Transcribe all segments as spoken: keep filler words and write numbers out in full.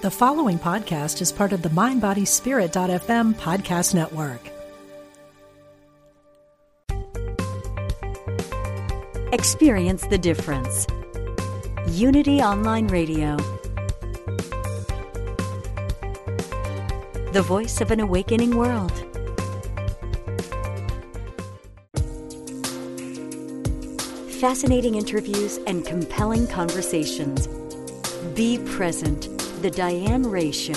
The following podcast is part of the mind body spirit dot f m podcast network. Experience the difference. Unity Online Radio. The voice of an awakening world. Fascinating interviews and compelling conversations. Be present. The Diane Ray Show.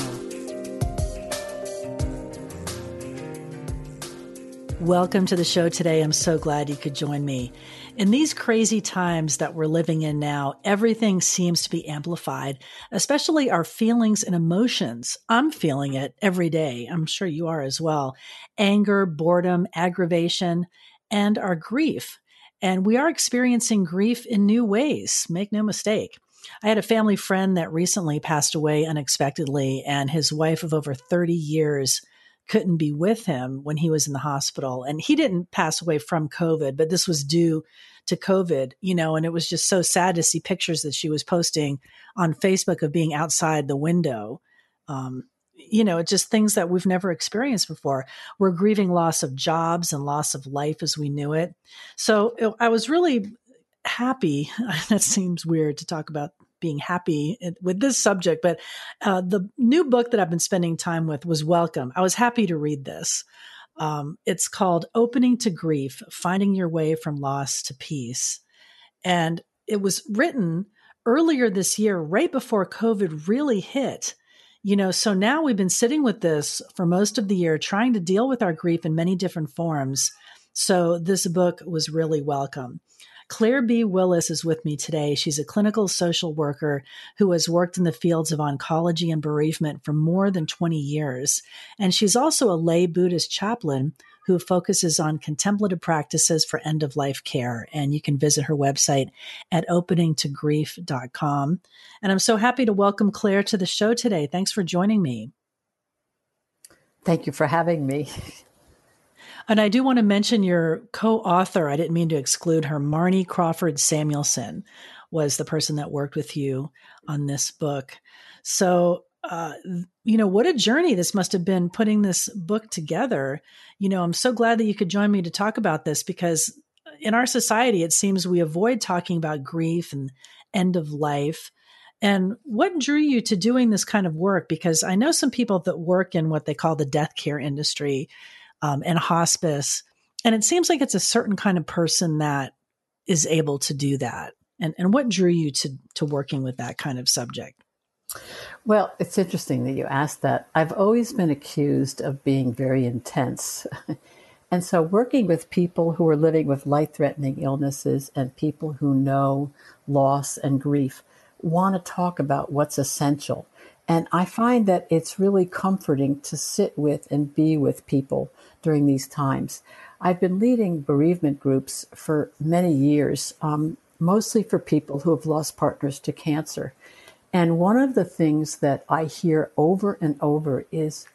Welcome to the show today. I'm so glad you could join me. In these crazy times that we're living in now, everything seems to be amplified, especially our feelings and emotions. I'm feeling it every day. I'm sure you are as well. Anger, boredom, aggravation, and our grief. And we are experiencing grief in new ways. Make no mistake. I had a family friend that recently passed away unexpectedly, and his wife of over thirty years couldn't be with him when he was in the hospital. And he didn't pass away from COVID, but this was due to COVID, you know, and it was just so sad to see pictures that she was posting on Facebook of being outside the window. Um, you know, just things that we've never experienced before. We're grieving loss of jobs and loss of life as we knew it. So it, I was really happy. That seems weird to talk about being happy with this subject, but uh, the new book that I've been spending time with was Welcome. I was happy to read this. Um, it's called Opening to Grief, Finding Your Way from Loss to Peace. And it was written earlier this year, right before COVID really hit. You know, so now we've been sitting with this for most of the year, trying to deal with our grief in many different forms. So this book was really welcome. Claire B. Willis is with me today. She's a clinical social worker who has worked in the fields of oncology and bereavement for more than twenty years. And she's also a lay Buddhist chaplain who focuses on contemplative practices for end-of-life care. And you can visit her website at opening to grief dot com. And I'm so happy to welcome Claire to the show today. Thanks for joining me. Thank you for having me. And I do want to mention your co-author, I didn't mean to exclude her, Marnie Crawford Samuelson was the person that worked with you on this book. So, uh, you know, what a journey this must have been putting this book together. You know, I'm so glad that you could join me to talk about this because in our society, it seems we avoid talking about grief and end of life. And what drew you to doing this kind of work? Because I know some people that work in what they call the death care industry, Um, and hospice. And it seems like it's a certain kind of person that is able to do that. And and what drew you to, to working with that kind of subject? Well, it's interesting that you asked that. I've always been accused of being very intense. And so working with people who are living with life-threatening illnesses and people who know loss and grief want to talk about what's essential. And I find that it's really comforting to sit with and be with people during these times. I've been leading bereavement groups for many years, um, mostly for people who have lost partners to cancer. And one of the things that I hear over and over is,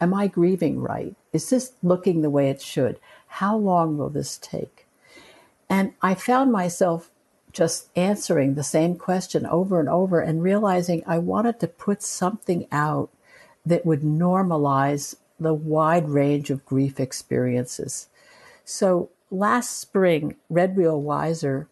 am I grieving right? Is this looking the way it should? How long will this take? And I found myself just answering the same question over and over and realizing I wanted to put something out that would normalize the wide range of grief experiences. So last spring, Red Wheel Wiser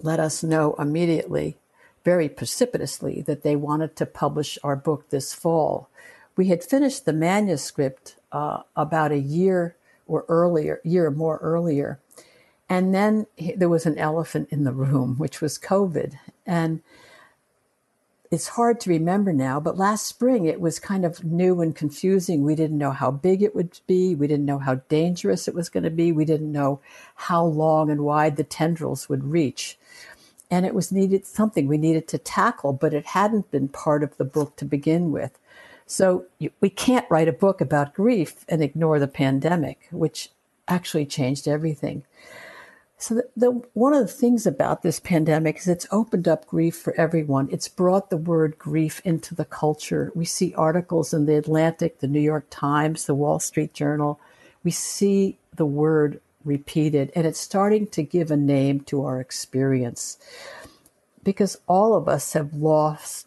let us know immediately, very precipitously, that they wanted to publish our book this fall. We had finished the manuscript uh, about a year or earlier, year or more earlier. And then there was an elephant in the room, which was COVID. And it's hard to remember now, but last spring it was kind of new and confusing. We didn't know how big it would be. We didn't know how dangerous it was going to be. We didn't know how long and wide the tendrils would reach. And it was needed something we needed to tackle, but it hadn't been part of the book to begin with. So we can't write a book about grief and ignore the pandemic, which actually changed everything. So the, the, one of the things about this pandemic is it's opened up grief for everyone. It's brought the word grief into the culture. We see articles in The Atlantic, The New York Times, The Wall Street Journal. We see the word repeated, and it's starting to give a name to our experience because all of us have lost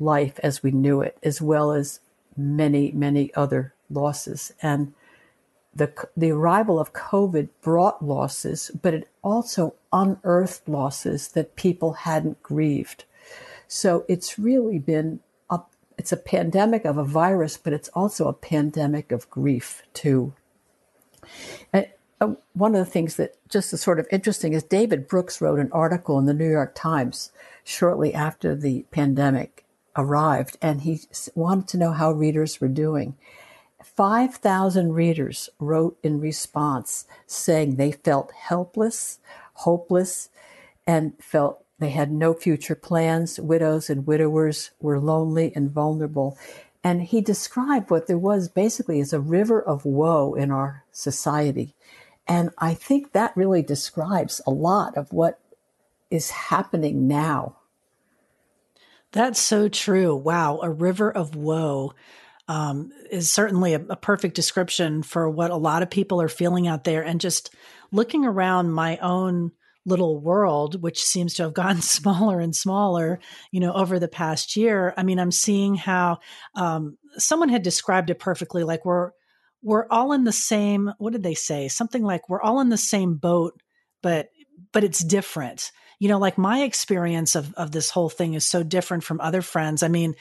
life as we knew it, as well as many, many other losses. And the the arrival of COVID brought losses, but it also unearthed losses that people hadn't grieved. So it's really been a, it's a pandemic of a virus, but it's also a pandemic of grief too. And one of the things that just is sort of interesting is David Brooks wrote an article in the New York Times shortly after the pandemic arrived, and he wanted to know how readers were doing. five thousand readers wrote in response saying they felt helpless, hopeless, and felt they had no future plans. Widows and widowers were lonely and vulnerable. And he described what there was basically as a river of woe in our society. And I think that really describes a lot of what is happening now. That's so true. Wow. A river of woe um, is certainly a, a perfect description for what a lot of people are feeling out there. And just looking around my own little world, which seems to have gotten smaller and smaller, you know, over the past year. I mean, I'm seeing how um, someone had described it perfectly. Like we're, we're all in the same, what did they say? Something like we're all in the same boat, but, but it's different. You know, like my experience of, of this whole thing is so different from other friends. I mean,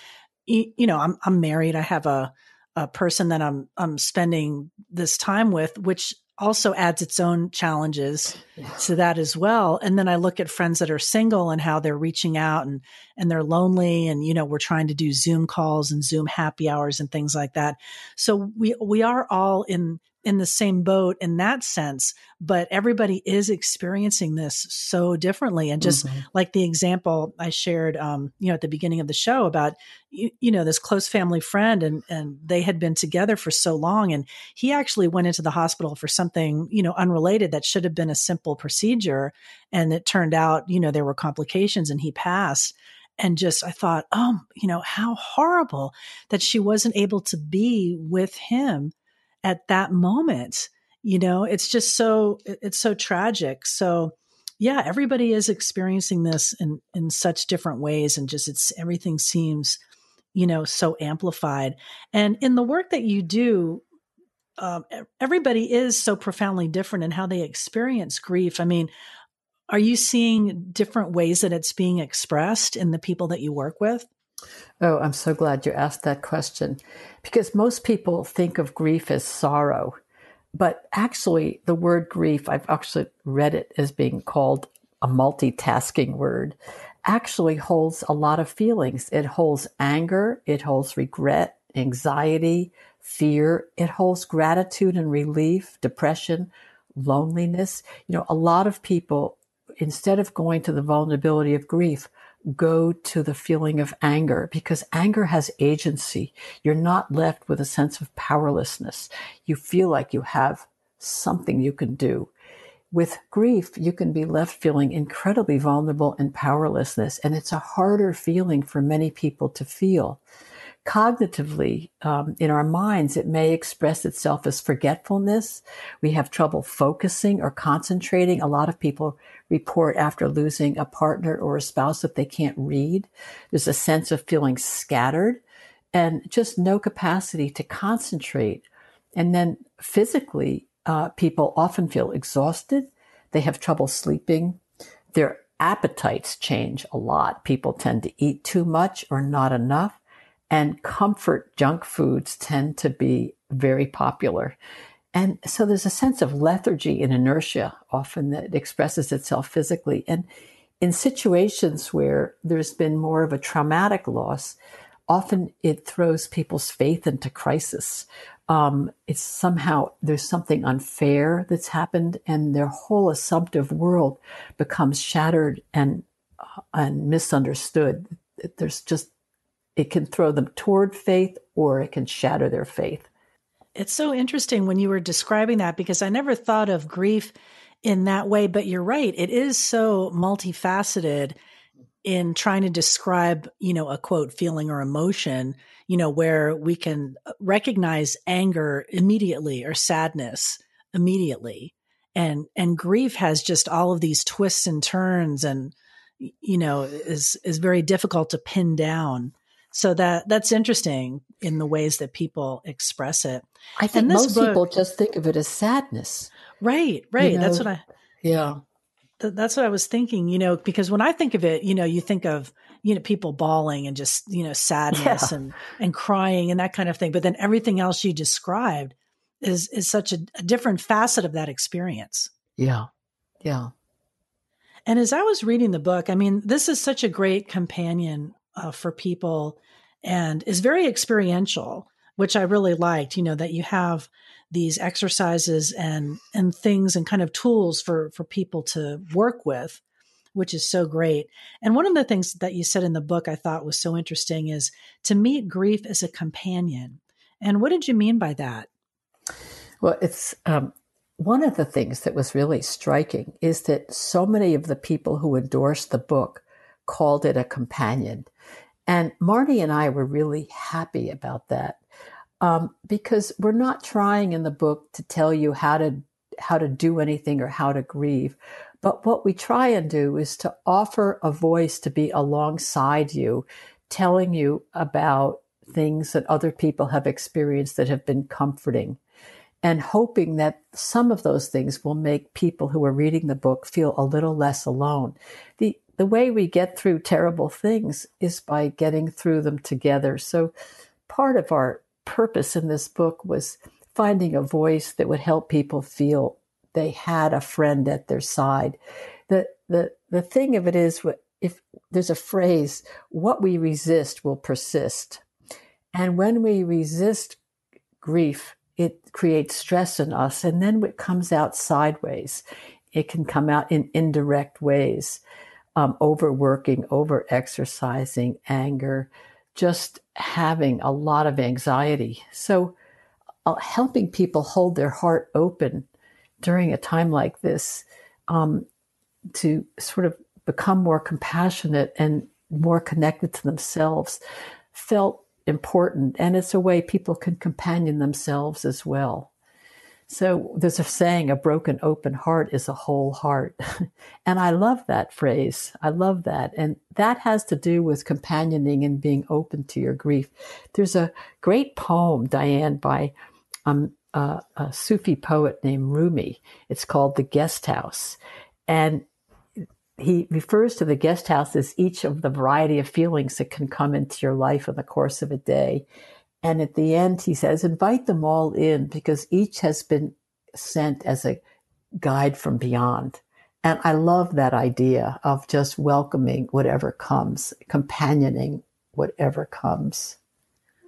you, you know, I'm, I'm married. I have a, a person that I'm, I'm spending this time with, which also adds its own challenges yeah. to that as well. And then I look at friends that are single and how they're reaching out and, and they're lonely. And, you know, we're trying to do Zoom calls and Zoom happy hours and things like that. So we, we are all in, in the same boat in that sense, but everybody is experiencing this so differently. And just mm-hmm. like the example I shared, um, you know, at the beginning of the show about, you, you know, this close family friend and, and they had been together for so long. And he actually went into the hospital for something, you know, unrelated that should have been a simple procedure. And it turned out, you know, there were complications and he passed. And just, I thought, oh, you know, how horrible that she wasn't able to be with him at that moment. You know, it's just so, it's so tragic. So yeah, everybody is experiencing this in, in such different ways. And just, it's, everything seems, you know, so amplified. And in the work that you do, um, everybody is so profoundly different in how they experience grief. I mean, are you seeing different ways that it's being expressed in the people that you work with? Oh, I'm so glad you asked that question, because most people think of grief as sorrow, but actually the word grief, I've actually read it as being called a multitasking word, actually holds a lot of feelings. It holds anger, it holds regret, anxiety, fear, it holds gratitude and relief, depression, loneliness. You know, a lot of people, instead of going to the vulnerability of grief, go to the feeling of anger, because anger has agency. You're not left with a sense of powerlessness. You feel like you have something you can do. With grief, you can be left feeling incredibly vulnerable and powerlessness, and it's a harder feeling for many people to feel. Cognitively, um, in our minds, it may express itself as forgetfulness. We have trouble focusing or concentrating. A lot of people report after losing a partner or a spouse that they can't read. There's a sense of feeling scattered and just no capacity to concentrate. And then physically, uh, people often feel exhausted. They have trouble sleeping. Their appetites change a lot. People tend to eat too much or not enough. And comfort junk foods tend to be very popular. And so there's a sense of lethargy and inertia often that expresses itself physically. And in situations where there's been more of a traumatic loss, often it throws people's faith into crisis. Um, it's somehow there's something unfair that's happened, and their whole assumptive world becomes shattered and, uh, and misunderstood. There's just It can throw them toward faith, or it can shatter their faith. It's so interesting when you were describing that, because I never thought of grief in that way, but you're right. It is so multifaceted in trying to describe, you know, a quote, feeling or emotion, you know, where we can recognize anger immediately or sadness immediately. And, and grief has just all of these twists and turns and, you know, is, is very difficult to pin down. So that that's interesting in the ways that people express it. I think most book, people just think of it as sadness. Right, right. You know? That's what I, yeah. Th- that's what I was thinking, you know, because when I think of it, you know, you think of, you know, people bawling and just, you know, sadness yeah. and, and crying and that kind of thing. But then everything else you described is, is such a, a different facet of that experience. Yeah. Yeah. And as I was reading the book, I mean, this is such a great companion uh, for people and is very experiential, which I really liked, you know, that you have these exercises and, and things and kind of tools for, for people to work with, which is so great. And one of the things that you said in the book I thought was so interesting is to meet grief as a companion. And what did you mean by that? Well, it's um, one of the things that was really striking is that so many of the people who endorsed the book called it a companion. And Marnie and I were really happy about that um, because we're not trying in the book to tell you how to how to do anything or how to grieve. But what we try and do is to offer a voice to be alongside you, telling you about things that other people have experienced that have been comforting, and hoping that some of those things will make people who are reading the book feel a little less alone. The the way we get through terrible things is by getting through them together. So part of our purpose in this book was finding a voice that would help people feel they had a friend at their side. The the the thing of it is, if there's a phrase, what we resist will persist. And when we resist grief, it creates stress in us, and then it comes out sideways. It can come out in indirect ways, um, overworking, over-exercising, anger, just having a lot of anxiety. So uh, helping people hold their heart open during a time like this um, to sort of become more compassionate and more connected to themselves felt important. And it's a way people can companion themselves as well. So there's a saying, a broken open heart is a whole heart. And I love that phrase. I love that. And that has to do with companioning and being open to your grief. There's a great poem, Diane, by um, uh, a Sufi poet named Rumi. It's called The Guest House. And he refers to the guest house as each of the variety of feelings that can come into your life in the course of a day. And at the end, he says, invite them all in because each has been sent as a guide from beyond. And I love that idea of just welcoming whatever comes, companioning whatever comes.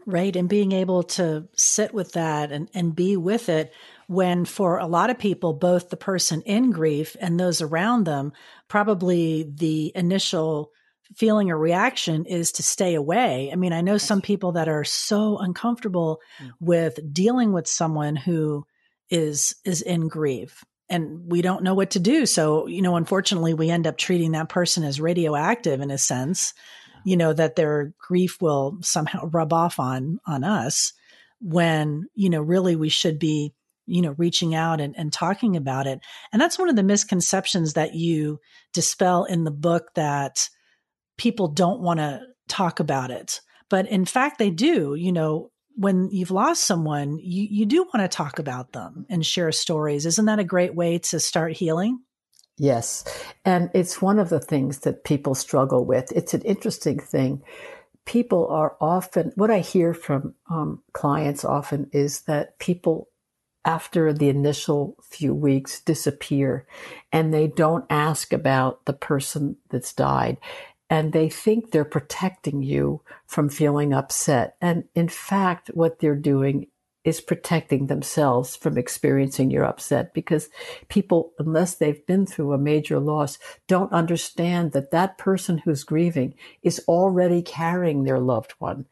Right. And being able to sit with that and, and be with it when for a lot of people, both the person in grief and those around them, probably the initial feeling or reaction is to stay away. I mean, I know some people that are so uncomfortable mm-hmm. with dealing with someone who is is in grief and we don't know what to do. So, you know, unfortunately, we end up treating that person as radioactive in a sense. You know, that their grief will somehow rub off on, on us when, you know, really we should be, you know, reaching out and, and talking about it. And that's one of the misconceptions that you dispel in the book, that people don't want to talk about it. But in fact, they do. You know, when you've lost someone, you, you do want to talk about them and share stories. Isn't that a great way to start healing? Yes. And it's one of the things that people struggle with. It's an interesting thing. People are often, what I hear from um, clients often is that people, after the initial few weeks, disappear and they don't ask about the person that's died. And they think they're protecting you from feeling upset. And in fact, what they're doing is protecting themselves from experiencing your upset, because people, unless they've been through a major loss, don't understand that that person who's grieving is already carrying their loved one.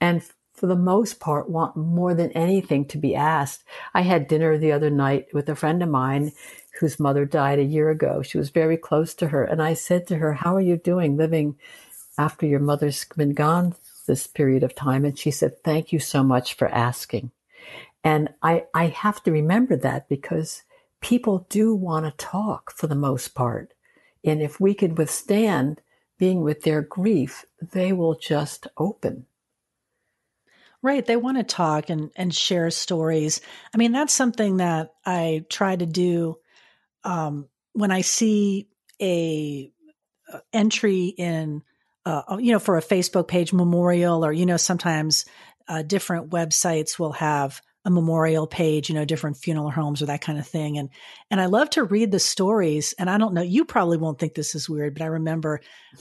And for the most part, want more than anything to be asked. I had dinner the other night with a friend of mine whose mother died a year ago. She was very close to her. And I said to her, how are you doing living after your mother's been gone this period of time? And she said, thank you so much for asking. And I, I have to remember that, because people do want to talk for the most part. And if we can withstand being with their grief, they will just open. Right. They want to talk and, and share stories. I mean, that's something that I try to do um, when I see a entry in, uh, you know, for a Facebook page memorial, or, you know, sometimes uh, different websites will have a memorial page, you know, different funeral homes or that kind of thing. And, and I love to read the stories, and I don't know, you probably won't think this is weird, but I remember,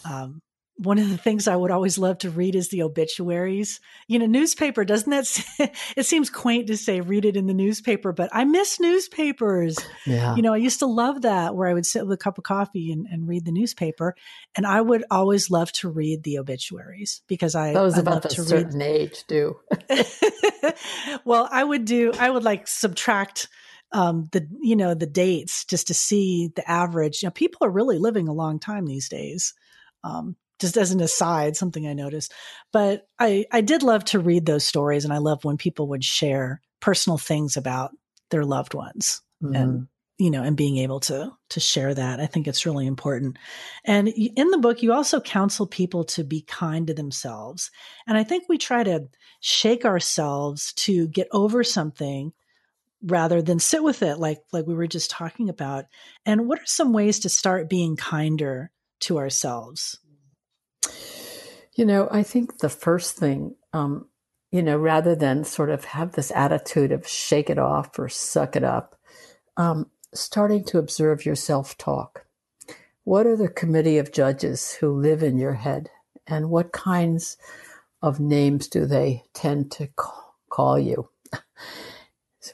um, one of the things I would always love to read is the obituaries. You know, newspaper, doesn't that, say, it seems quaint to say read it in the newspaper, but I miss newspapers. Yeah. You know, I used to love that, where I would sit with a cup of coffee and, and read the newspaper. And I would always love to read the obituaries, because I, that was I about a certain read. age too. Well, I would do, I would like subtract um, the, you know, the dates, just to see the average. You know, people are really living a long time these days. Um, Just as an aside, something I noticed. But I, I did love to read those stories, and I love when people would share personal things about their loved ones, mm-hmm. and, you know, and being able to to share that. I think it's really important. And in the book, you also counsel people to be kind to themselves. And I think we try to shake ourselves to get over something rather than sit with it, like like we were just talking about. And what are some ways to start being kinder to ourselves? You know, I think the first thing, um, you know, rather than sort of have this attitude of shake it off or suck it up, um, starting to observe your self-talk. What are the committee of judges who live in your head, and what kinds of names do they tend to call you?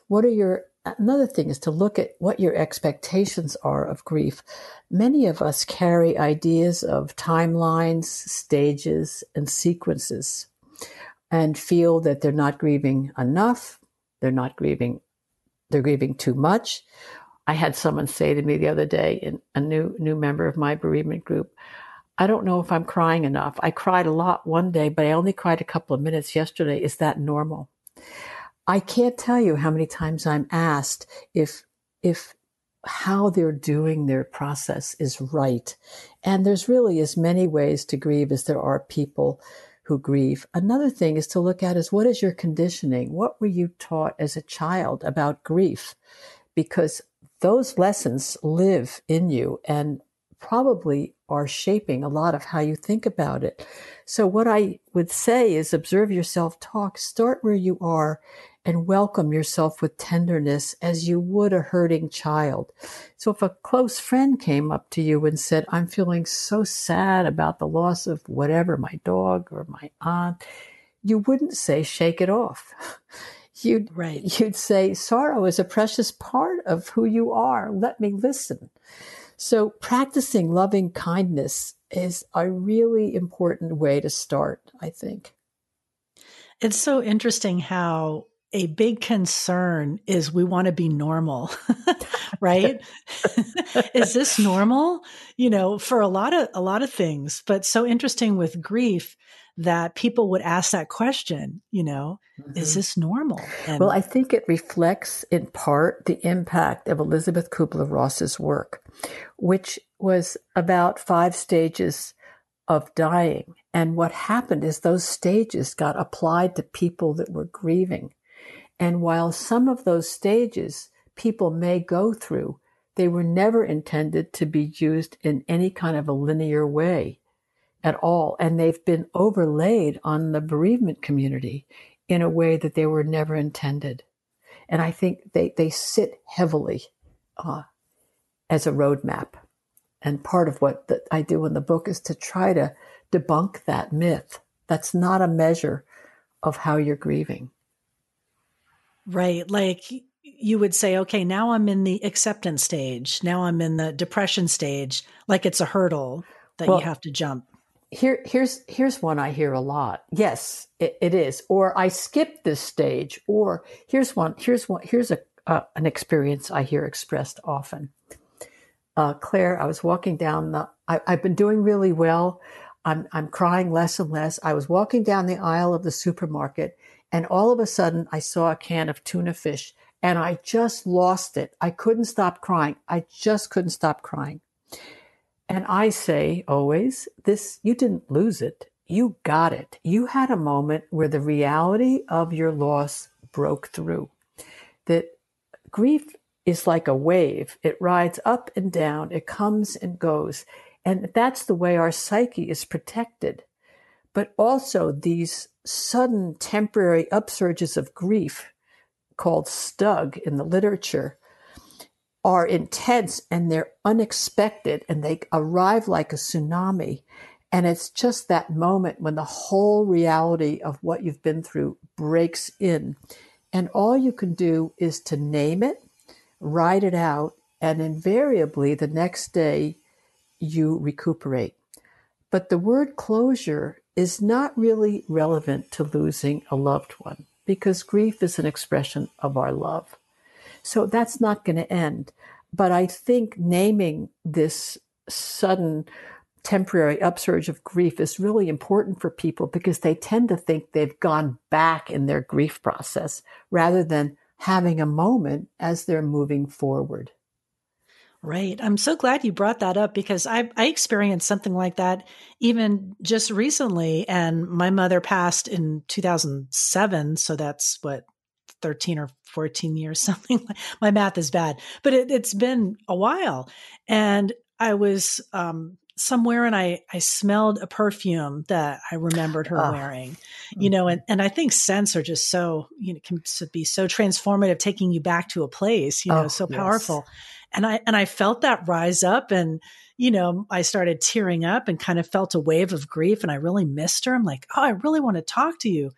What are your Another thing is to look at what your expectations are of grief. Many of us carry ideas of timelines, stages, and sequences, and feel that they're not grieving enough. They're not grieving. They're grieving too much. I had someone say to me the other day, a new new member of my bereavement group, I don't know if I'm crying enough. I cried a lot one day, but I only cried a couple of minutes yesterday. Is that normal? I can't tell you how many times I'm asked if, if how they're doing their process is right. And there's really as many ways to grieve as there are people who grieve. Another thing is to look at is, what is your conditioning? What were you taught as a child about grief? Because those lessons live in you and probably are shaping a lot of how you think about it. So what I would say is, observe your self-talk, start where you are, and welcome yourself with tenderness as you would a hurting child. So if a close friend came up to you and said, I'm feeling so sad about the loss of whatever, my dog or my aunt, you wouldn't say, shake it off. You'd, right. you'd say, sorrow is a precious part of who you are. Let me listen. So practicing loving kindness is a really important way to start, I think. It's so interesting how a big concern is we want to be normal, right? Is this normal? You know, for a lot of, a lot of things, but so interesting with grief that people would ask that question, you know, mm-hmm. is this normal? And well, I think it reflects in part the impact of Elizabeth Kubler-Ross's work, which was about five stages of dying. And what happened is those stages got applied to people that were grieving. And while some of those stages people may go through, they were never intended to be used in any kind of a linear way at all. And they've been overlaid on the bereavement community in a way that they were never intended. And I think they, they sit heavily uh, as a roadmap. And part of what the, I do in the book is to try to debunk that myth. That's not a measure of how you're grieving. Right. Like you would say, okay, now I'm in the acceptance stage. Now I'm in the depression stage. Like it's a hurdle that well, you have to jump. Here, here's, here's one I hear a lot. Yes, it, it is. Or I skipped this stage, or here's one, here's one, here's a, uh, an experience I hear expressed often. Uh, Claire, I was walking down the, I, I've been doing really well. I'm, I'm crying less and less. I was walking down the aisle of the supermarket, and all of a sudden I saw a can of tuna fish, and I just lost it. I couldn't stop crying. I just couldn't stop crying. And I say always, this, you didn't lose it. you got it. You had a moment where the reality of your loss broke through. That grief is like a wave. It rides up and down. It comes and goes. And that's the way our psyche is protected. But also these sudden temporary upsurges of grief, called stug in the literature, are intense and they're unexpected and they arrive like a tsunami. And it's just that moment when the whole reality of what you've been through breaks in. And all you can do is to name it, write it out, and invariably the next day you recuperate. But the word closure is not really relevant to losing a loved one, because grief is an expression of our love. So that's not going to end. But I think naming this sudden temporary upsurge of grief is really important for people, because they tend to think they've gone back in their grief process rather than having a moment as they're moving forward. Right. I'm so glad you brought that up, because I, I experienced something like that even just recently. And my mother passed in two thousand seven. So that's what, thirteen or fourteen years, something. My math is bad, but it, it's been a while. And I was um, somewhere and I, I smelled a perfume that I remembered her oh. wearing, you know, and, and I think scents are just so, you know, can be so transformative, taking you back to a place, you know, oh, so powerful. Yes. And I, and I felt that rise up, and, you know, I started tearing up and kind of felt a wave of grief, and I really missed her. I'm like, oh, I really want to talk to you.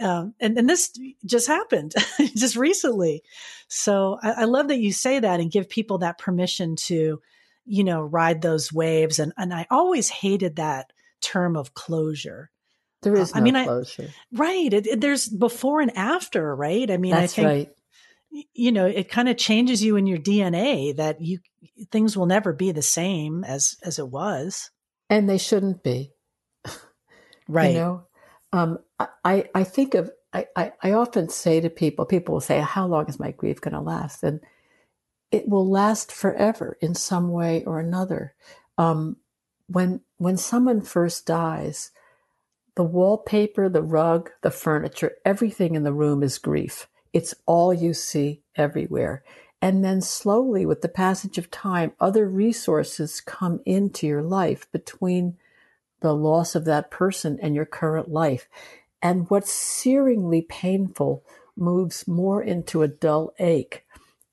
Um, and, and this just happened just recently. So I, I love that you say that and give people that permission to, you know, ride those waves. And, and I always hated that term of closure. There is no I mean, closure. I, right. It, it, there's before and after, right? I mean, That's I think. Right. You know, it kind of changes you in your D N A that you things will never be the same as as it was, and they shouldn't be, right? You know, um, I I think of I, I I often say to people, people will say, "How long is my grief going to last?" And it will last forever in some way or another. Um, when when someone first dies, the wallpaper, the rug, the furniture, everything in the room is grief. It's all you see everywhere. And then slowly, with the passage of time, other resources come into your life between the loss of that person and your current life. And what's searingly painful moves more into a dull ache.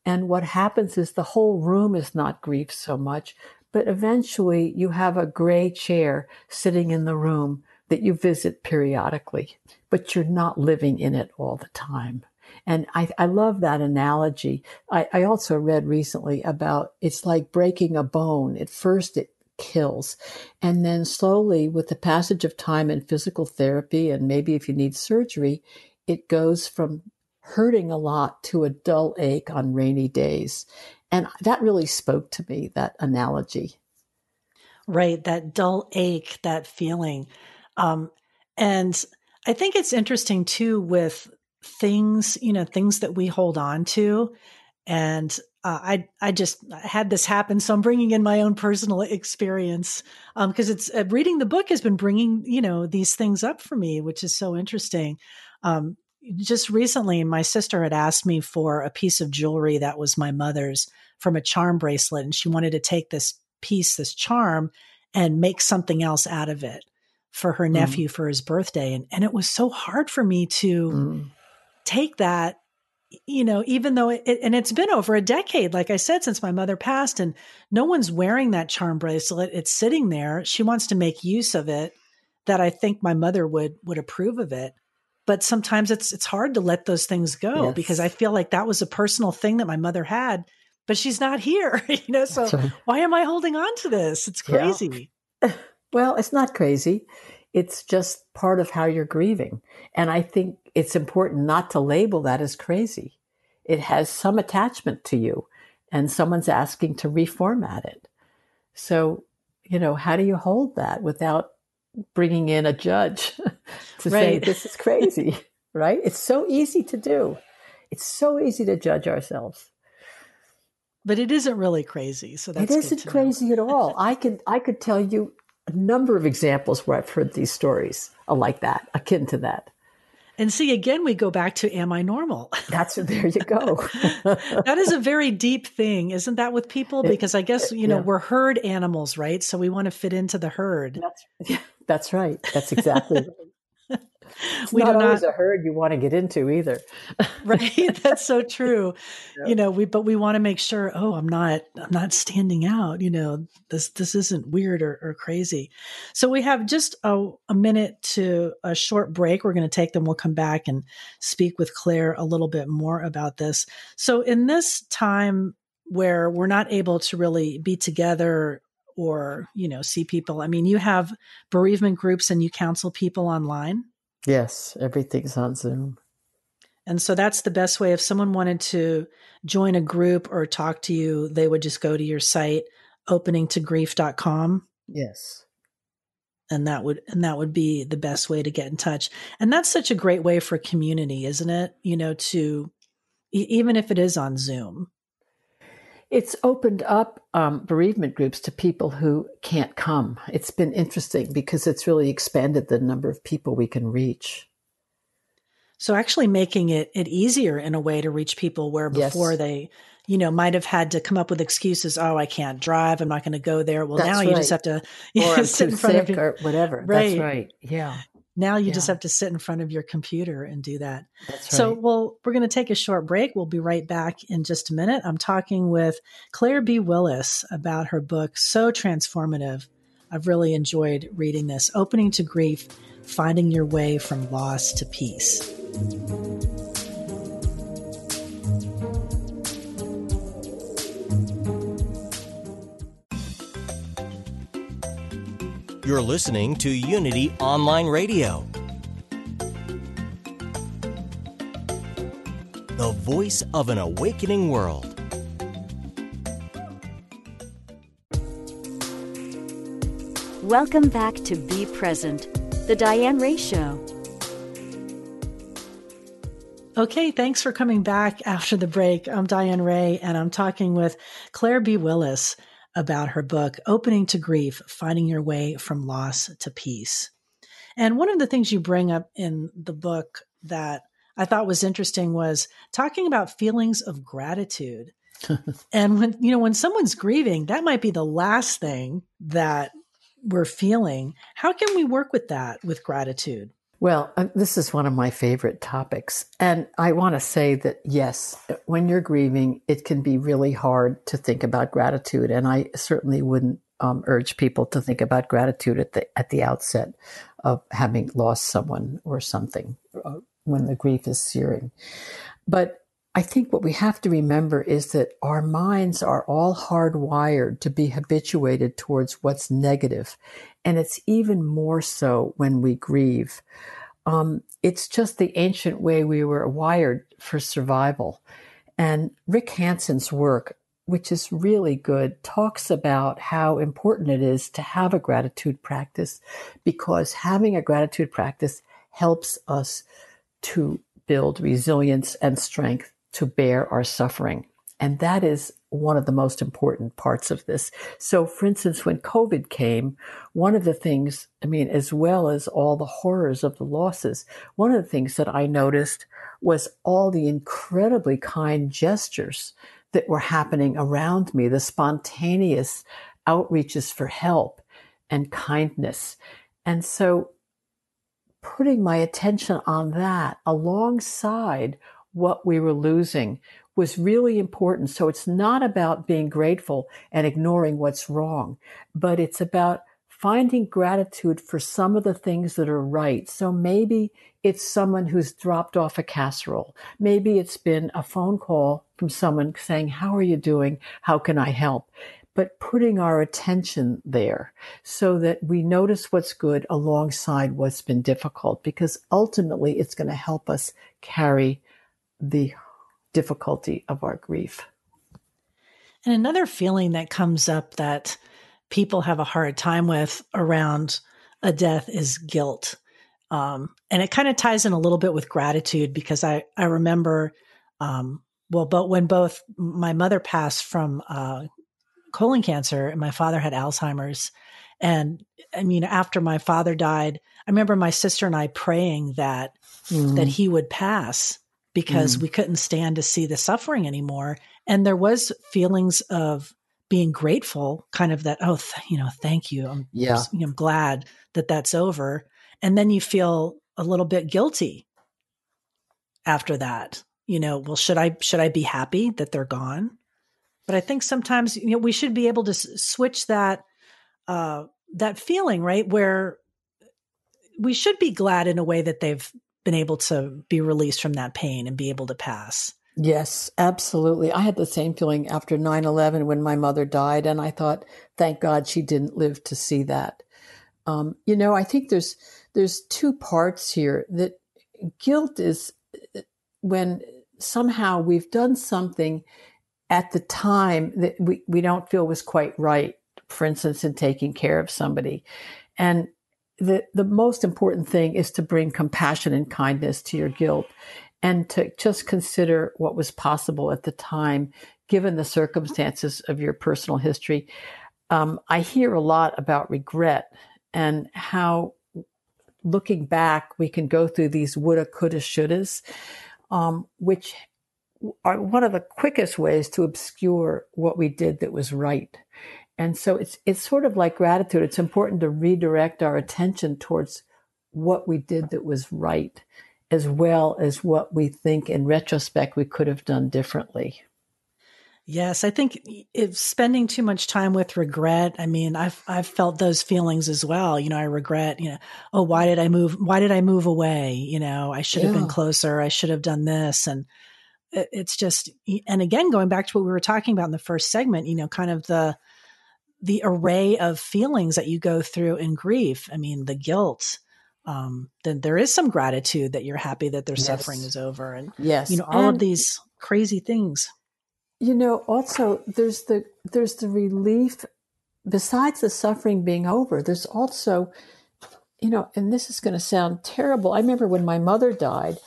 And what happens is the whole room is not grief so much, but eventually you have a gray chair sitting in the room that you visit periodically, but you're not living in it all the time. And I, I love that analogy. I, I also read recently about it's like breaking a bone. At first it kills. And then slowly, with the passage of time and physical therapy, and maybe if you need surgery, it goes from hurting a lot to a dull ache on rainy days. And that really spoke to me, that analogy. Right. That dull ache, that feeling. Um, and I think it's interesting too with things, you know, things that we hold on to. And uh, I, I just had this happen. So I'm bringing in my own personal experience um, because it's uh, reading the book has been bringing, you know, these things up for me, which is so interesting. Um, just recently, my sister had asked me for a piece of jewelry that was my mother's from a charm bracelet. And she wanted to take this piece, this charm, and make something else out of it for her mm. nephew for his birthday. And, and it was so hard for me to mm. take that, you know, even though it, and it's been over a decade, like I said, since my mother passed, and no one's wearing that charm bracelet. It's sitting there. She wants to make use of it, that I think my mother would, would approve of it. But sometimes it's, it's hard to let those things go, yes, because I feel like that was a personal thing that my mother had, but she's not here, you know, so right. Why am I holding on to this? It's crazy. Yeah. Well, it's not crazy. It's just part of how you're grieving. And I think it's important not to label that as crazy. It has some attachment to you, and someone's asking to reformat it. So, you know, how do you hold that without bringing in a judge to right. say, this is crazy, right? It's so easy to do. It's so easy to judge ourselves. But it isn't really crazy. So that's It isn't crazy at all. I could, I could tell you a number of examples where I've heard these stories like that, akin to that. And see, again, we go back to, am I normal? That's, there you go. That is a very deep thing. Isn't that with people? Because I guess, you know, yeah. we're herd animals, right? So we want to fit into the herd. That's, that's right. That's exactly right. It's we not do always not, a herd you want to get into either. Right. That's so true. Yeah. You know, we, but we want to make sure, oh, I'm not, I'm not standing out, you know, this, this isn't weird or, or crazy. So we have just a, a minute to a short break. We're going to take them. We'll come back and speak with Claire a little bit more about this. So in this time where we're not able to really be together or, you know, see people, I mean, you have bereavement groups and you counsel people online. Yes, everything's on Zoom. And so that's the best way. If someone wanted to join a group or talk to you, they would just go to your site, opening to grief dot com. Yes. And that would, and that would be the best way to get in touch. And that's such a great way for community, isn't it? You know, to, even if it is on Zoom. It's opened up um, bereavement groups to people who can't come. It's been interesting because it's really expanded the number of people we can reach. So actually making it, it easier in a way to reach people where before yes. they, you know, might have had to come up with excuses. Oh, I can't drive. I'm not going to go there. Well, That's now right. you just have to you know, sit in front of your, or whatever. Right. That's right. Yeah. Now you yeah. just have to sit in front of your computer and do that. That's right. So, well, we're going to take a short break. We'll be right back in just a minute. I'm talking with Claire B. Willis about her book, So Transformative. I've really enjoyed reading this. Opening to Grief, Finding Your Way from Loss to Peace. You're listening to Unity Online Radio, the voice of an awakening world. Welcome back to Be Present, The Diane Ray Show. Okay, thanks for coming back after the break. I'm Diane Ray, and I'm talking with Claire B. Willis about her book, Opening to Grief, Finding Your Way from Loss to Peace. And one of the things you bring up in the book that I thought was interesting was talking about feelings of gratitude. And when, you know, when someone's grieving, that might be the last thing that we're feeling. How can we work with that, with gratitude? Well, this is one of my favorite topics. And I want to say that, yes, when you're grieving, it can be really hard to think about gratitude. And I certainly wouldn't um, urge people to think about gratitude at the at the outset of having lost someone or something uh, when the grief is searing. But I think what we have to remember is that our minds are all hardwired to be habituated towards what's negative. And it's even more so when we grieve. Um, it's just the ancient way we were wired for survival. And Rick Hansen's work, which is really good, talks about how important it is to have a gratitude practice, because having a gratitude practice helps us to build resilience and strength to bear our suffering. And that is one of the most important parts of this. So, for instance, when COVID came, one of the things, I mean, as well as all the horrors of the losses, one of the things that I noticed was all the incredibly kind gestures that were happening around me, the spontaneous outreaches for help and kindness. And so putting my attention on that alongside what we were losing was really important. So it's not about being grateful and ignoring what's wrong, but it's about finding gratitude for some of the things that are right. So maybe it's someone who's dropped off a casserole. Maybe it's been a phone call from someone saying, "How are you doing? How can I help?" But putting our attention there so that we notice what's good alongside what's been difficult, because ultimately it's going to help us carry the difficulty of our grief. And another feeling that comes up that people have a hard time with around a death is guilt. Um, and it kind of ties in a little bit with gratitude, because I, I remember, um, well, but when both my mother passed from uh, colon cancer and my father had Alzheimer's. And I mean, after my father died, I remember my sister and I praying that, mm. that he would pass because mm. we couldn't stand to see the suffering anymore. And there was feelings of being grateful, kind of that, oh, th- you know, thank you. I'm, yeah. I'm glad that that's over. And then you feel a little bit guilty after that, you know, well, should I, should I be happy that they're gone? But I think sometimes, you know, we should be able to s- switch that, uh, that feeling, right? Where we should be glad in a way that they've been able to be released from that pain and be able to pass. Yes, absolutely. I had the same feeling after nine eleven when my mother died. And I thought, thank God she didn't live to see that. Um, you know, I think there's, there's two parts here. That guilt is when somehow we've done something at the time that we, we don't feel was quite right, for instance, in taking care of somebody. And the, the most important thing is to bring compassion and kindness to your guilt and to just consider what was possible at the time, given the circumstances of your personal history. Um, I hear a lot about regret and how looking back, we can go through these woulda, coulda, shouldas, um, which are one of the quickest ways to obscure what we did that was right. And so it's it's sort of like gratitude. It's important to redirect our attention towards what we did that was right, as well as what we think in retrospect we could have done differently. Yes, I think if spending too much time with regret, I mean, I've I've felt those feelings as well. You know, I regret, you know, oh, why did I move? Why did I move away? You know, I should yeah. have been closer. I should have done this. And it's just, and again, going back to what we were talking about in the first segment, you know, kind of the the array of feelings that you go through in grief. I mean, the guilt. Um, then there is some gratitude that you're happy that their yes. suffering is over, and yes. you know, all and, of these crazy things. You know, also there's the there's the relief. Besides the suffering being over, there's also, you know, and this is going to sound terrible. I remember when my mother died,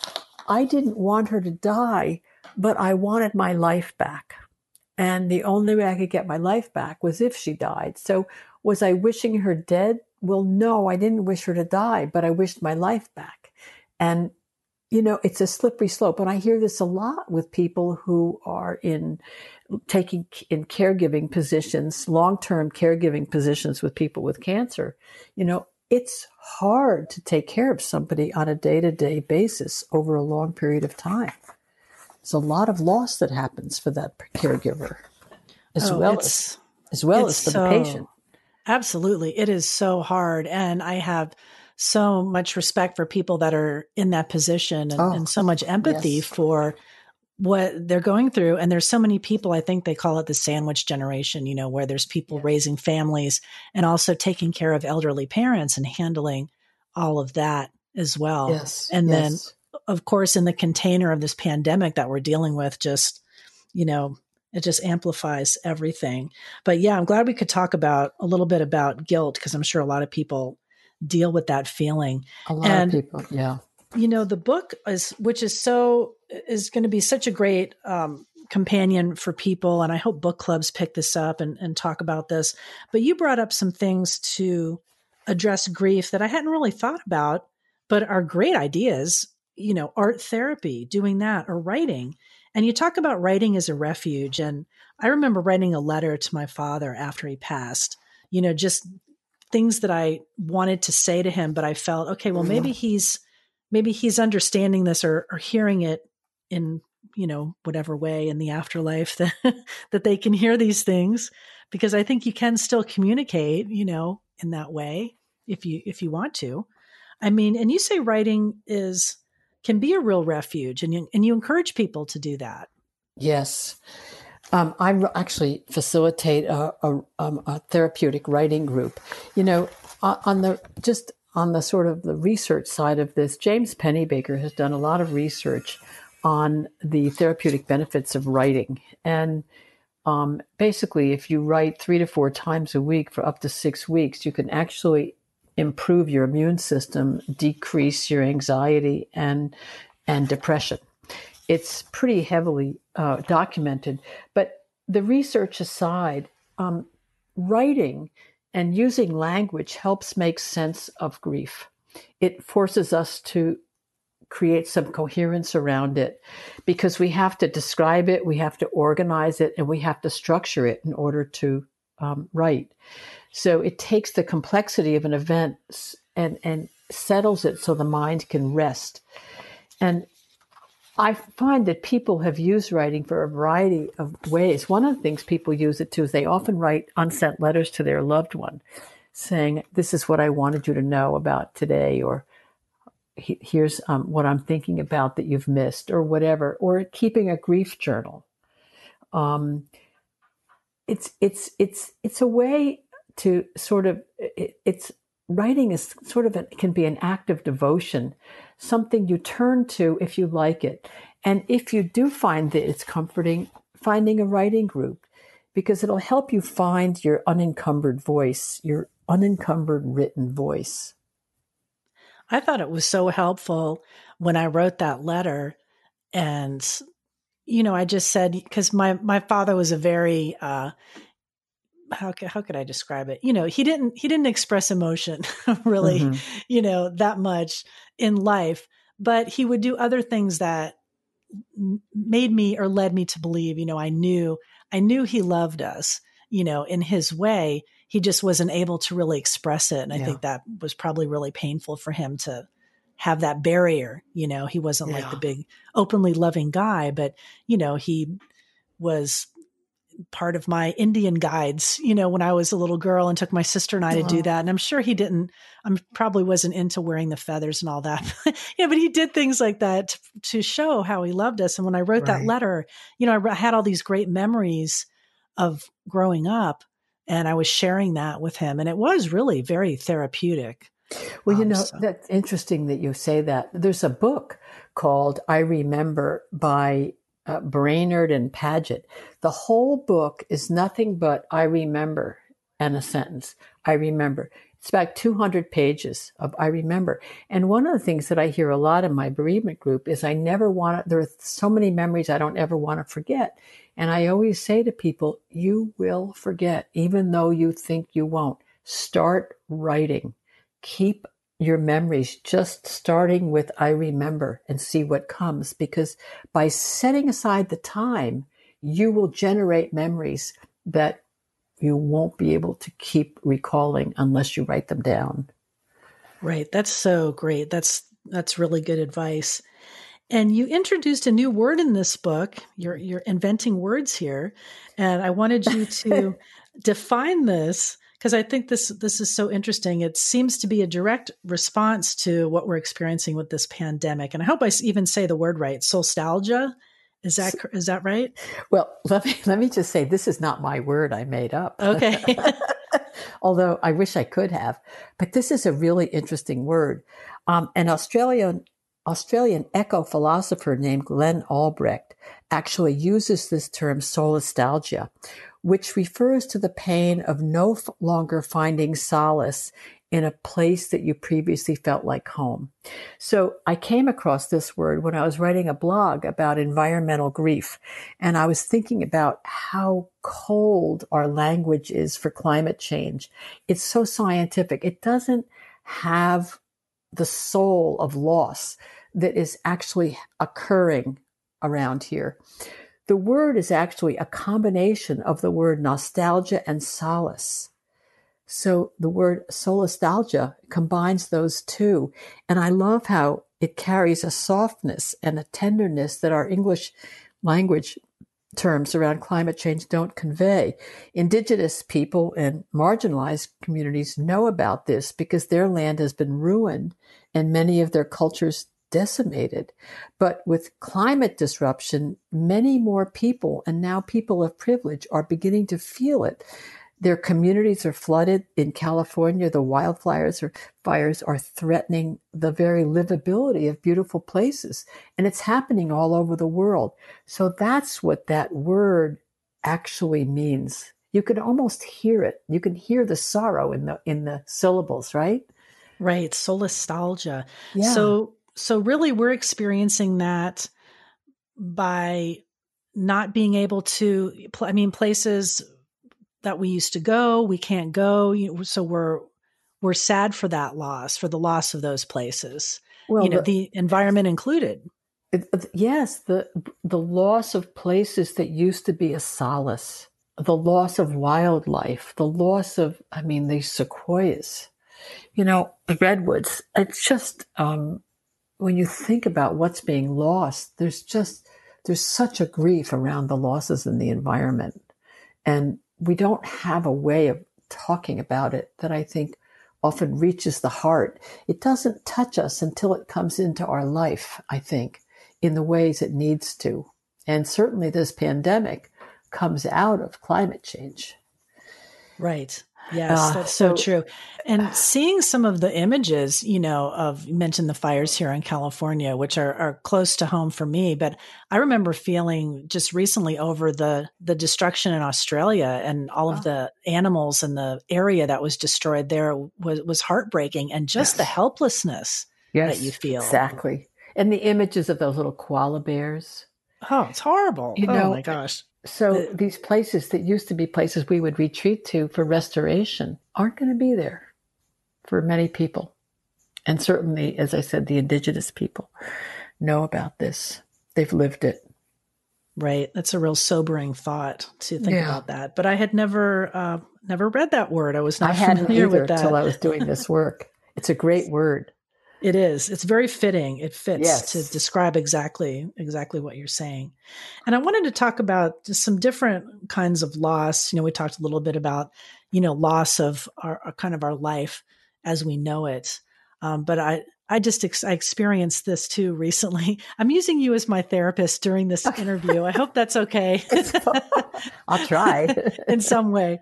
I didn't want her to die, but I wanted my life back. And the only way I could get my life back was if she died. So was I wishing her dead? Well, no, I didn't wish her to die, but I wished my life back. And, you know, it's a slippery slope. And I hear this a lot with people who are in taking in caregiving positions, long-term caregiving positions with people with cancer. You know, it's hard to take care of somebody on a day-to-day basis over a long period of time. There's a lot of loss that happens for that caregiver, as oh, well as as well as for so, the patient. Absolutely, it is so hard, and I have so much respect for people that are in that position, and, oh, and so much empathy yes. for what they're going through. And there's so many people. I think they call it the sandwich generation. You know, where there's people yeah. raising families and also taking care of elderly parents and handling all of that as well. Yes, and yes. then. Of course, in the container of this pandemic that we're dealing with, just, you know, it just amplifies everything. But yeah, I'm glad we could talk about a little bit about guilt, because I'm sure a lot of people deal with that feeling. A lot and, of people, yeah. You know, the book is, which is so, is going to be such a great um, companion for people. And I hope book clubs pick this up and, and talk about this. But you brought up some things to address grief that I hadn't really thought about, but are great ideas. You know, art therapy, doing that, or writing. And you talk about writing as a refuge. And I remember writing a letter to my father after he passed, you know, just things that I wanted to say to him, but I felt, okay, well, maybe he's, maybe he's understanding this or, or hearing it in, you know, whatever way in the afterlife that, that they can hear these things, because I think you can still communicate, you know, in that way, if you, if you want to. I mean, and you say writing is, can be a real refuge, and you, and you encourage people to do that. Yes. Um, I re- actually facilitate a, a, um, a therapeutic writing group. You know, on the, just on the sort of the research side of this, James Pennebaker has done a lot of research on the therapeutic benefits of writing. And um, basically, if you write three to four times a week for up to six weeks, you can actually improve your immune system, decrease your anxiety and and depression. It's pretty heavily uh, documented. But the research aside, um, writing and using language helps make sense of grief. It forces us to create some coherence around it because we have to describe it, we have to organize it, and we have to structure it in order to um, write. So it takes the complexity of an event and, and settles it so the mind can rest. And I find that people have used writing for a variety of ways. One of the things people use it to is they often write unsent letters to their loved one saying, this is what I wanted you to know about today, or here's um, what I'm thinking about that you've missed, or whatever, or keeping a grief journal. Um, it's, it's, it's, it's a way to sort of, it, it's writing is sort of, a, can be an act of devotion, something you turn to if you like it. And if you do find that it's comforting, finding a writing group, because it'll help you find your unencumbered voice, your unencumbered written voice. I thought it was so helpful when I wrote that letter. And, you know, I just said, because my, my father was a very, uh, how, how could I describe it? You know, he didn't, he didn't express emotion really, mm-hmm. you know, that much in life, but he would do other things that made me or led me to believe, you know, I knew, I knew he loved us, you know, in his way. He just wasn't able to really express it. And I yeah. think that was probably really painful for him to have that barrier. You know, he wasn't yeah. like the big openly loving guy, but, you know, he was part of my Indian guides, you know, when I was a little girl, and took my sister and I uh-huh. to do that. And I'm sure he didn't, I'm probably wasn't into wearing the feathers and all that, yeah, but he did things like that to, to show how he loved us. And when I wrote right. that letter, you know, I, I had all these great memories of growing up. And I was sharing that with him. And it was really very therapeutic. Well, you know, um, so. that's interesting that you say that. There's a book called I Remember by uh, Brainerd and Padgett. The whole book is nothing but I remember and a sentence. I remember. It's about two hundred pages of I remember. And one of the things that I hear a lot in my bereavement group is I never want to, there are so many memories I don't ever want to forget. And I always say to people, you will forget, even though you think you won't. Start writing. Keep your memories just starting with I remember and see what comes. Because by setting aside the time, you will generate memories that you won't be able to keep recalling unless you write them down. Right. That's so great. That's that's really good advice. And you introduced a new word in this book. You're you're inventing words here. And I wanted you to define this because I think this this is so interesting. It seems to be a direct response to what we're experiencing with this pandemic. And I hope I even say the word right. Solstalgia. Is that is that right? Well, let me let me just say this is not my word I made up. Okay. Although I wish I could have. But this is a really interesting word. Um, an Australian Australian eco-philosopher named Glenn Albrecht actually uses this term solstalgia, which refers to the pain of no longer finding solace in a place that you previously felt like home. So I came across this word when I was writing a blog about environmental grief, and I was thinking about how cold our language is for climate change. It's so scientific. It doesn't have the soul of loss that is actually occurring around here. The word is actually a combination of the word nostalgia and solace. So the word solstalgia combines those two. And I love how it carries a softness and a tenderness that our English language terms around climate change don't convey. Indigenous people and marginalized communities know about this because their land has been ruined and many of their cultures decimated. But with climate disruption, many more people, and now people of privilege, are beginning to feel it. Their communities are flooded. In California, the wildfires or fires are threatening the very livability of beautiful places. And it's happening all over the world. So that's what that word actually means. You can almost hear it. You can hear the sorrow in the in the syllables, right? Right. Solstalgia. Yeah. So so really we're experiencing that by not being able to, I mean, places that we used to go, we can't go. You know, so we're we're sad for that loss, for the loss of those places. Well, you know, the, the environment included. Yes, the the loss of places that used to be a solace, the loss of wildlife, the loss of, I mean, these sequoias, you know, the redwoods. It's just, um, when you think about what's being lost, there's just, there's such a grief around the losses in the environment. And we don't have a way of talking about it that I think often reaches the heart. It doesn't touch us until it comes into our life, I think, in the ways it needs to. And certainly this pandemic comes out of climate change. Right. Yes, uh, that's so, so true. And uh, seeing some of the images, you know, of, you mentioned the fires here in California, which are, are close to home for me. But I remember feeling just recently over the, the destruction in Australia and all of uh, the animals and the area that was destroyed there was, was heartbreaking, and just yes. the helplessness yes, that you feel. Exactly. And the images of those little koala bears. Oh, it's horrible. You oh, know, my gosh. So the, these places that used to be places we would retreat to for restoration aren't going to be there for many people. And certainly, as I said, the indigenous people know about this. They've lived it. Right. That's a real sobering thought to think yeah. about that. But I had never uh, never read that word. I was not I familiar with that until I was doing this work. It's a great word. It is. It's very fitting. It fits yes. to describe exactly exactly what you're saying. And I wanted to talk about just some different kinds of loss. You know, we talked a little bit about, you know, loss of our, our kind of our life as we know it. Um, but I, I just ex- I experienced this too recently. I'm using you as my therapist during this interview. I hope that's okay. I'll try in some way.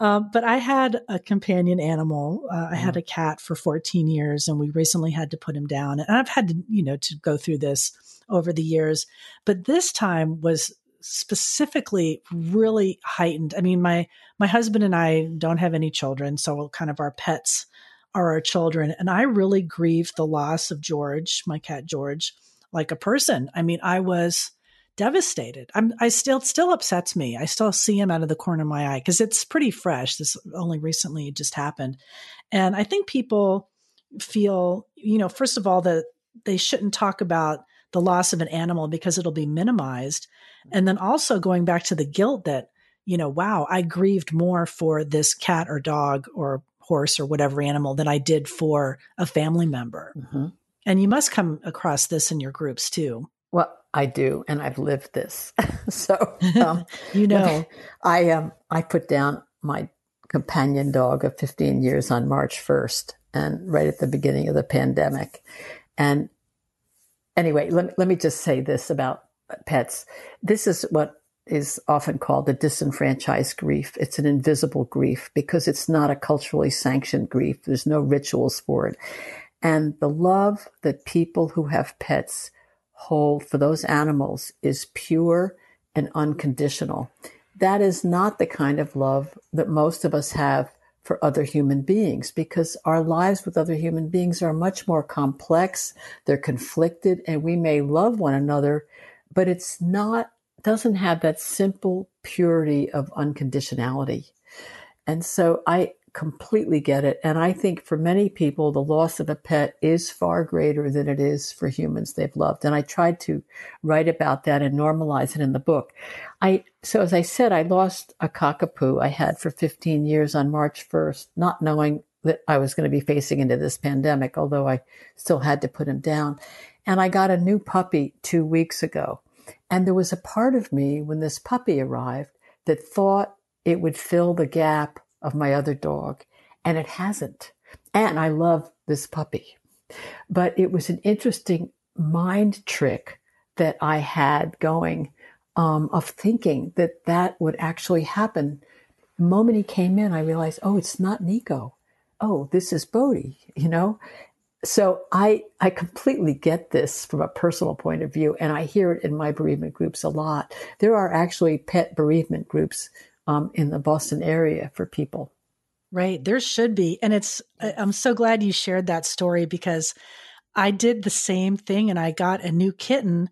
Um, but I had a companion animal. Uh, I had a cat for fourteen years, and we recently had to put him down. And I've had to, you know, to go through this over the years. But this time was specifically really heightened. I mean, my my husband and I don't have any children, so kind of our pets are our children. And I really grieved the loss of George, my cat George, like a person. I mean, I was devastated. I'm, I still, it still upsets me. I still see him out of the corner of my eye because it's pretty fresh. This only recently just happened. And I think people feel, you know, first of all, that they shouldn't talk about the loss of an animal because it'll be minimized. And then also going back to the guilt that, you know, wow, I grieved more for this cat or dog or horse or whatever animal than I did for a family member. Mm-hmm. And you must come across this in your groups too. Well, I do. And I've lived this. so, um, you know, I, um, I put down my companion dog of fifteen years on March first, and right at the beginning of the pandemic. And anyway, let me, let me just say this about pets. This is what is often called the disenfranchised grief. It's an invisible grief because it's not a culturally sanctioned grief. There's no rituals for it. And the love that people who have pets hold for those animals is pure and unconditional. That is not the kind of love that most of us have for other human beings, because our lives with other human beings are much more complex. They're conflicted, and we may love one another, but it's not doesn't have that simple purity of unconditionality. And so I completely get it. And I think for many people, the loss of a pet is far greater than it is for humans they've loved. And I tried to write about that and normalize it in the book. I So as I said, I lost a cockapoo I had for fifteen years on March first, not knowing that I was going to be facing into this pandemic, although I still had to put him down. And I got a new puppy two weeks ago. And there was a part of me when this puppy arrived that thought it would fill the gap of my other dog, and it hasn't. And I love this puppy. But it was an interesting mind trick that I had going um, of thinking that that would actually happen. The moment he came in, I realized, oh, it's not Nico. Oh, this is Bodhi, you know? So I I completely get this from a personal point of view, and I hear it in my bereavement groups a lot. There are actually pet bereavement groups um, in the Boston area for people. Right. There should be. And it's, I'm so glad you shared that story, because I did the same thing, and I got a new kitten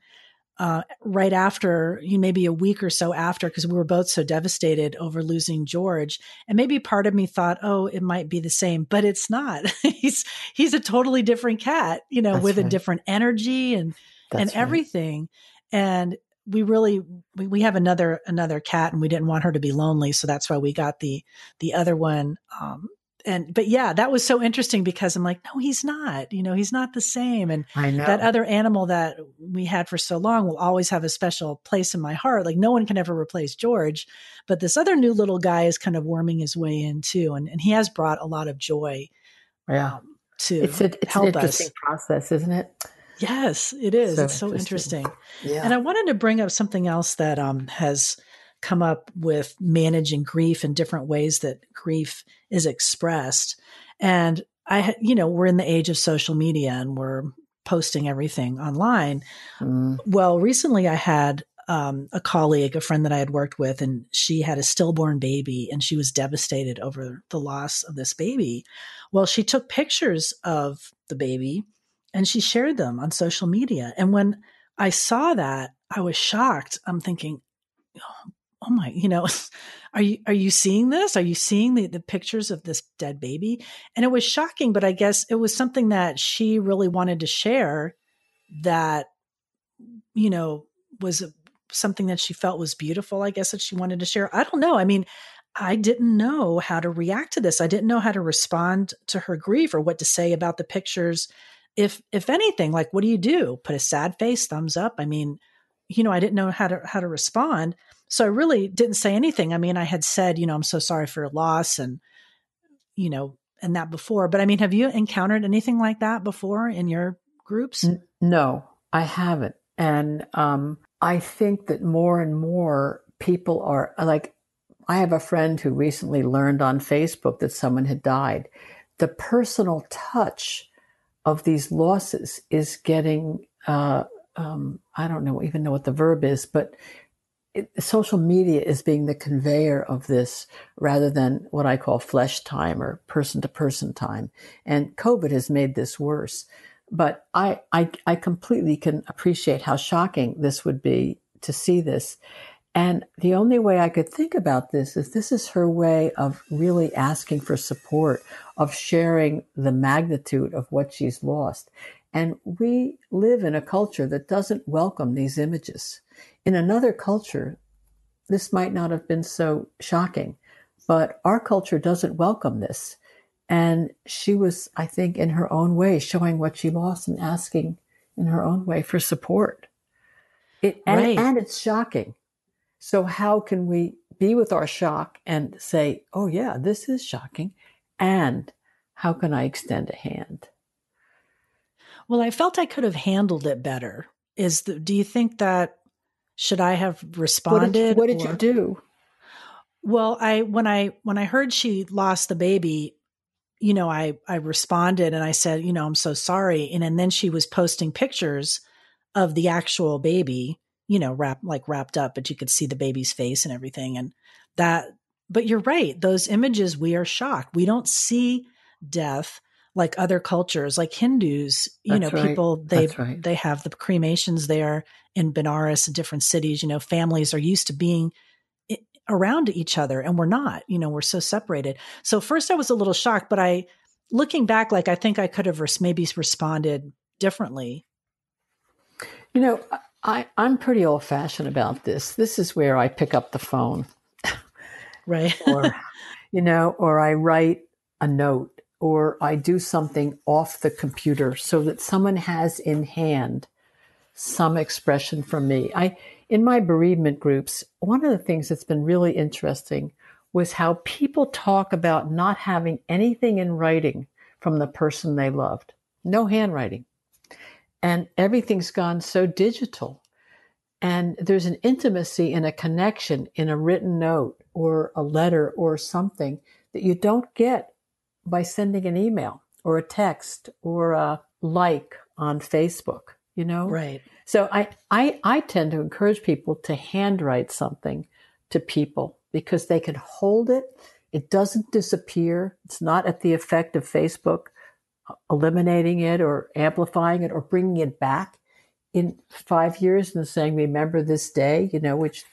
uh, right after, you know, maybe a week or so after, because we were both so devastated over losing George. And maybe part of me thought, oh, it might be the same, but it's not. he's he's a totally different cat, you know, That's with right. a different energy and That's and right. everything. And we really, we, we have another, another cat, and we didn't want her to be lonely. So that's why we got the, the other one. Um, and, but yeah, that was so interesting, because I'm like, no, he's not, you know, he's not the same. And I know. That other animal that we had for so long will always have a special place in my heart. Like, no one can ever replace George, but this other new little guy is kind of worming his way in too. And, and he has brought a lot of joy yeah. um, to it's a, it's help an interesting us. Process, isn't it? Yes, it is. So it's so interesting. interesting. Yeah. And I wanted to bring up something else that um, has come up with managing grief and different ways that grief is expressed. And I, you know, we're in the age of social media and we're posting everything online. Mm. Well, recently I had um, a colleague, a friend that I had worked with, and she had a stillborn baby, and she was devastated over the loss of this baby. Well, she took pictures of the baby, and she shared them on social media. And when I saw that, I was shocked. I'm thinking, oh, oh my, you know, are you are you seeing this? Are you seeing the, the pictures of this dead baby? And it was shocking, but I guess it was something that she really wanted to share that, you know, was something that she felt was beautiful, I guess, that she wanted to share. I don't know. I mean, I didn't know how to react to this. I didn't know how to respond to her grief or what to say about the pictures. If, if anything, like, what do you do? Put a sad face, thumbs up. I mean, you know, I didn't know how to, how to respond. So I really didn't say anything. I mean, I had said, you know, I'm so sorry for your loss, and, you know, and that before, but I mean, have you encountered anything like that before in your groups? No, I haven't. And, um, I think that more and more people are like, I have a friend who recently learned on Facebook that someone had died. The personal touch of these losses is getting, uh, um, I don't know, even know what the verb is, but it, social media is being the conveyor of this, rather than what I call flesh time or person to person time. And COVID has made this worse, but I, I, I completely can appreciate how shocking this would be to see this. And the only way I could think about this is this is her way of really asking for support, of sharing the magnitude of what she's lost. And we live in a culture that doesn't welcome these images. In another culture, this might not have been so shocking, but our culture doesn't welcome this. And she was, I think, in her own way, showing what she lost and asking in her own way for support. It, and, right. and it's shocking. So how can we be with our shock and say, oh yeah, this is shocking, and how can I extend a hand? Well, I felt I could have handled it better. Is the, do you think that, should I have responded? What did, what did you do? Well, I, when I, when I heard she lost the baby, you know, I, I responded and I said, you know, I'm so sorry. And, and then she was posting pictures of the actual baby, you know, wrapped, like wrapped up, but you could see the baby's face and everything. And that, but you're right. Those images, we are shocked. We don't see death like other cultures, like Hindus, you That's know, right. people, they, right. they have the cremations there in Benares and different cities, you know, families are used to being around each other, and we're not, you know, we're so separated. So first I was a little shocked, but I, looking back, like, I think I could have maybe responded differently. You know, I, I'm pretty old fashioned about this. This is where I pick up the phone. Right. Or, you know, or I write a note, or I do something off the computer so that someone has in hand some expression from me. I, in my bereavement groups, one of the things that's been really interesting was how people talk about not having anything in writing from the person they loved. No handwriting. And everything's gone so digital. And there's an intimacy and a connection in a written note or a letter or something that you don't get by sending an email or a text or a like on Facebook, you know? Right. So I, I, I tend to encourage people to handwrite something to people, because they can hold it. It doesn't disappear. It's not at the effect of Facebook eliminating it or amplifying it or bringing it back. in five years and saying, remember this day, you know, which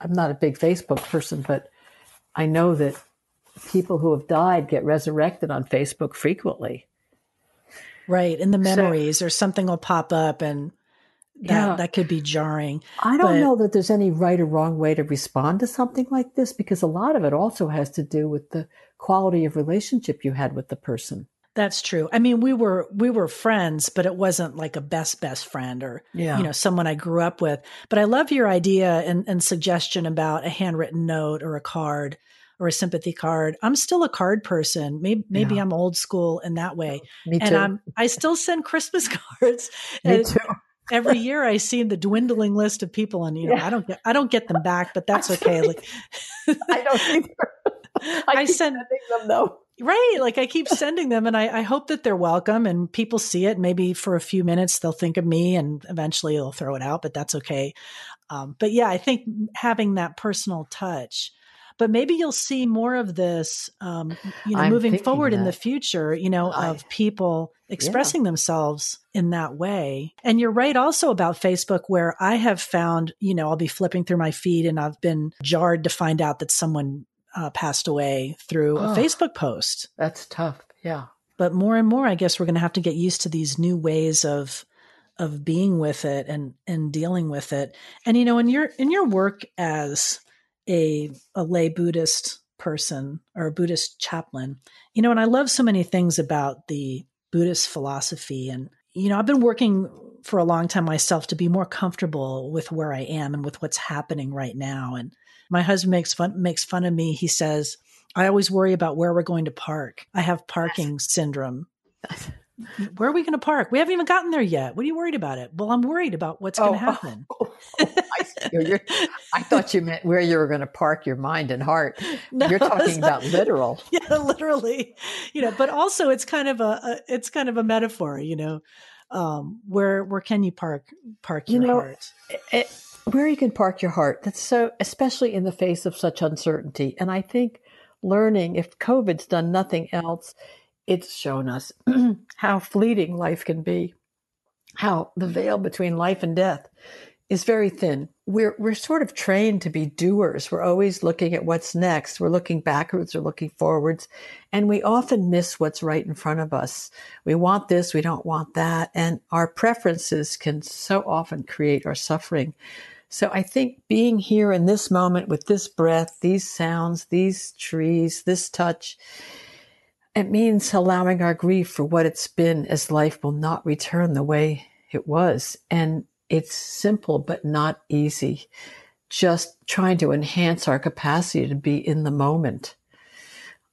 I'm not a big Facebook person, but I know that people who have died get resurrected on Facebook frequently. Right. And the memories so, or something will pop up, and that, yeah. that could be jarring. I don't but, know that there's any right or wrong way to respond to something like this, because a lot of it also has to do with the quality of relationship you had with the person. That's true. I mean, we were we were friends, but it wasn't like a best, best friend or, yeah. you know, someone I grew up with. But I love your idea and, and suggestion about a handwritten note or a card or a sympathy card. I'm still a card person. Maybe, maybe yeah. I'm old school in that way. Me too. And I'm, I still send Christmas cards. Me too. Every year I see the dwindling list of people, and, you know, yeah. I don't get, I don't get them back, but that's okay. Like, I don't either. I, I send them though. Right. Like, I keep sending them, and I, I hope that they're welcome and people see it. Maybe for a few minutes they'll think of me, and eventually they'll throw it out, but that's okay. Um, but yeah, I think having that personal touch, but maybe you'll see more of this, um, you know, I'm moving forward that. in the future, you know, I, of people expressing yeah. themselves in that way. And you're right also about Facebook, where I have found, you know, I'll be flipping through my feed and I've been jarred to find out that someone Uh, passed away through oh, a Facebook post. That's tough. Yeah. But more and more, I guess we're going to have to get used to these new ways of, of being with it and, and dealing with it. And, you know, in your, in your work as a, a lay Buddhist person or a Buddhist chaplain, you know, and I love so many things about the Buddhist philosophy. And, you know, I've been working for a long time myself to be more comfortable with where I am and with what's happening right now. And my husband makes fun makes fun of me. He says, I always worry about where we're going to park. I have parking syndrome. Where are we going to park? We haven't even gotten there yet. What are you worried about it? Well, I'm worried about what's oh, going to happen. Oh, oh, oh, I, you're, you're, I thought you meant where you were going to park your mind and heart. No, you're talking about not, literal. Yeah, literally. You know, but also it's kind of a, a it's kind of a metaphor, you know, um, where where can you park park your you know, heart? It, it, Where you can park your heart. That's so, especially in the face of such uncertainty. And I think learning, if COVID's done nothing else, it's shown us how fleeting life can be, how the veil between life and death is very thin. We're, we're sort of trained to be doers. We're always looking at what's next. We're looking backwards or looking forwards. And we often miss what's right in front of us. We want this, we don't want that. And our preferences can so often create our suffering. So I think being here in this moment with this breath, these sounds, these trees, this touch, it means allowing our grief for what it's been, as life will not return the way it was. And it's simple, but not easy. Just trying to enhance our capacity to be in the moment.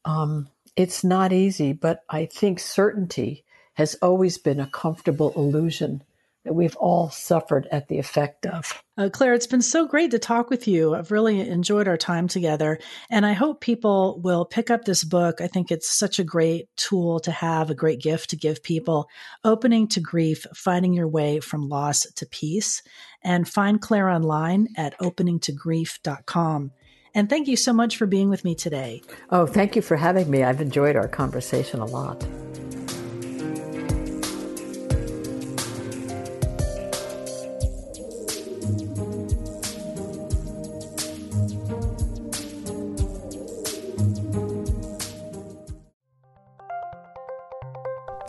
Um, it's not easy, but I think certainty has always been a comfortable illusion that we've all suffered at the effect of. Uh, Claire, it's been so great to talk with you. I've really enjoyed our time together. And I hope people will pick up this book. I think it's such a great tool to have, a great gift to give people. Opening to Grief, Finding Your Way from Loss to Peace. And find Claire online at opening to grief dot com. And thank you so much for being with me today. Oh, thank you for having me. I've enjoyed our conversation a lot.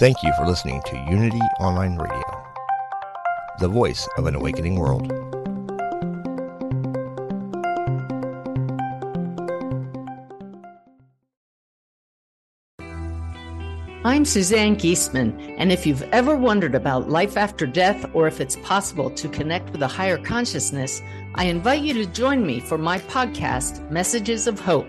Thank you for listening to Unity Online Radio, the voice of an awakening world. I'm Suzanne Giesemann, and if you've ever wondered about life after death, or if it's possible to connect with a higher consciousness, I invite you to join me for my podcast, Messages of Hope.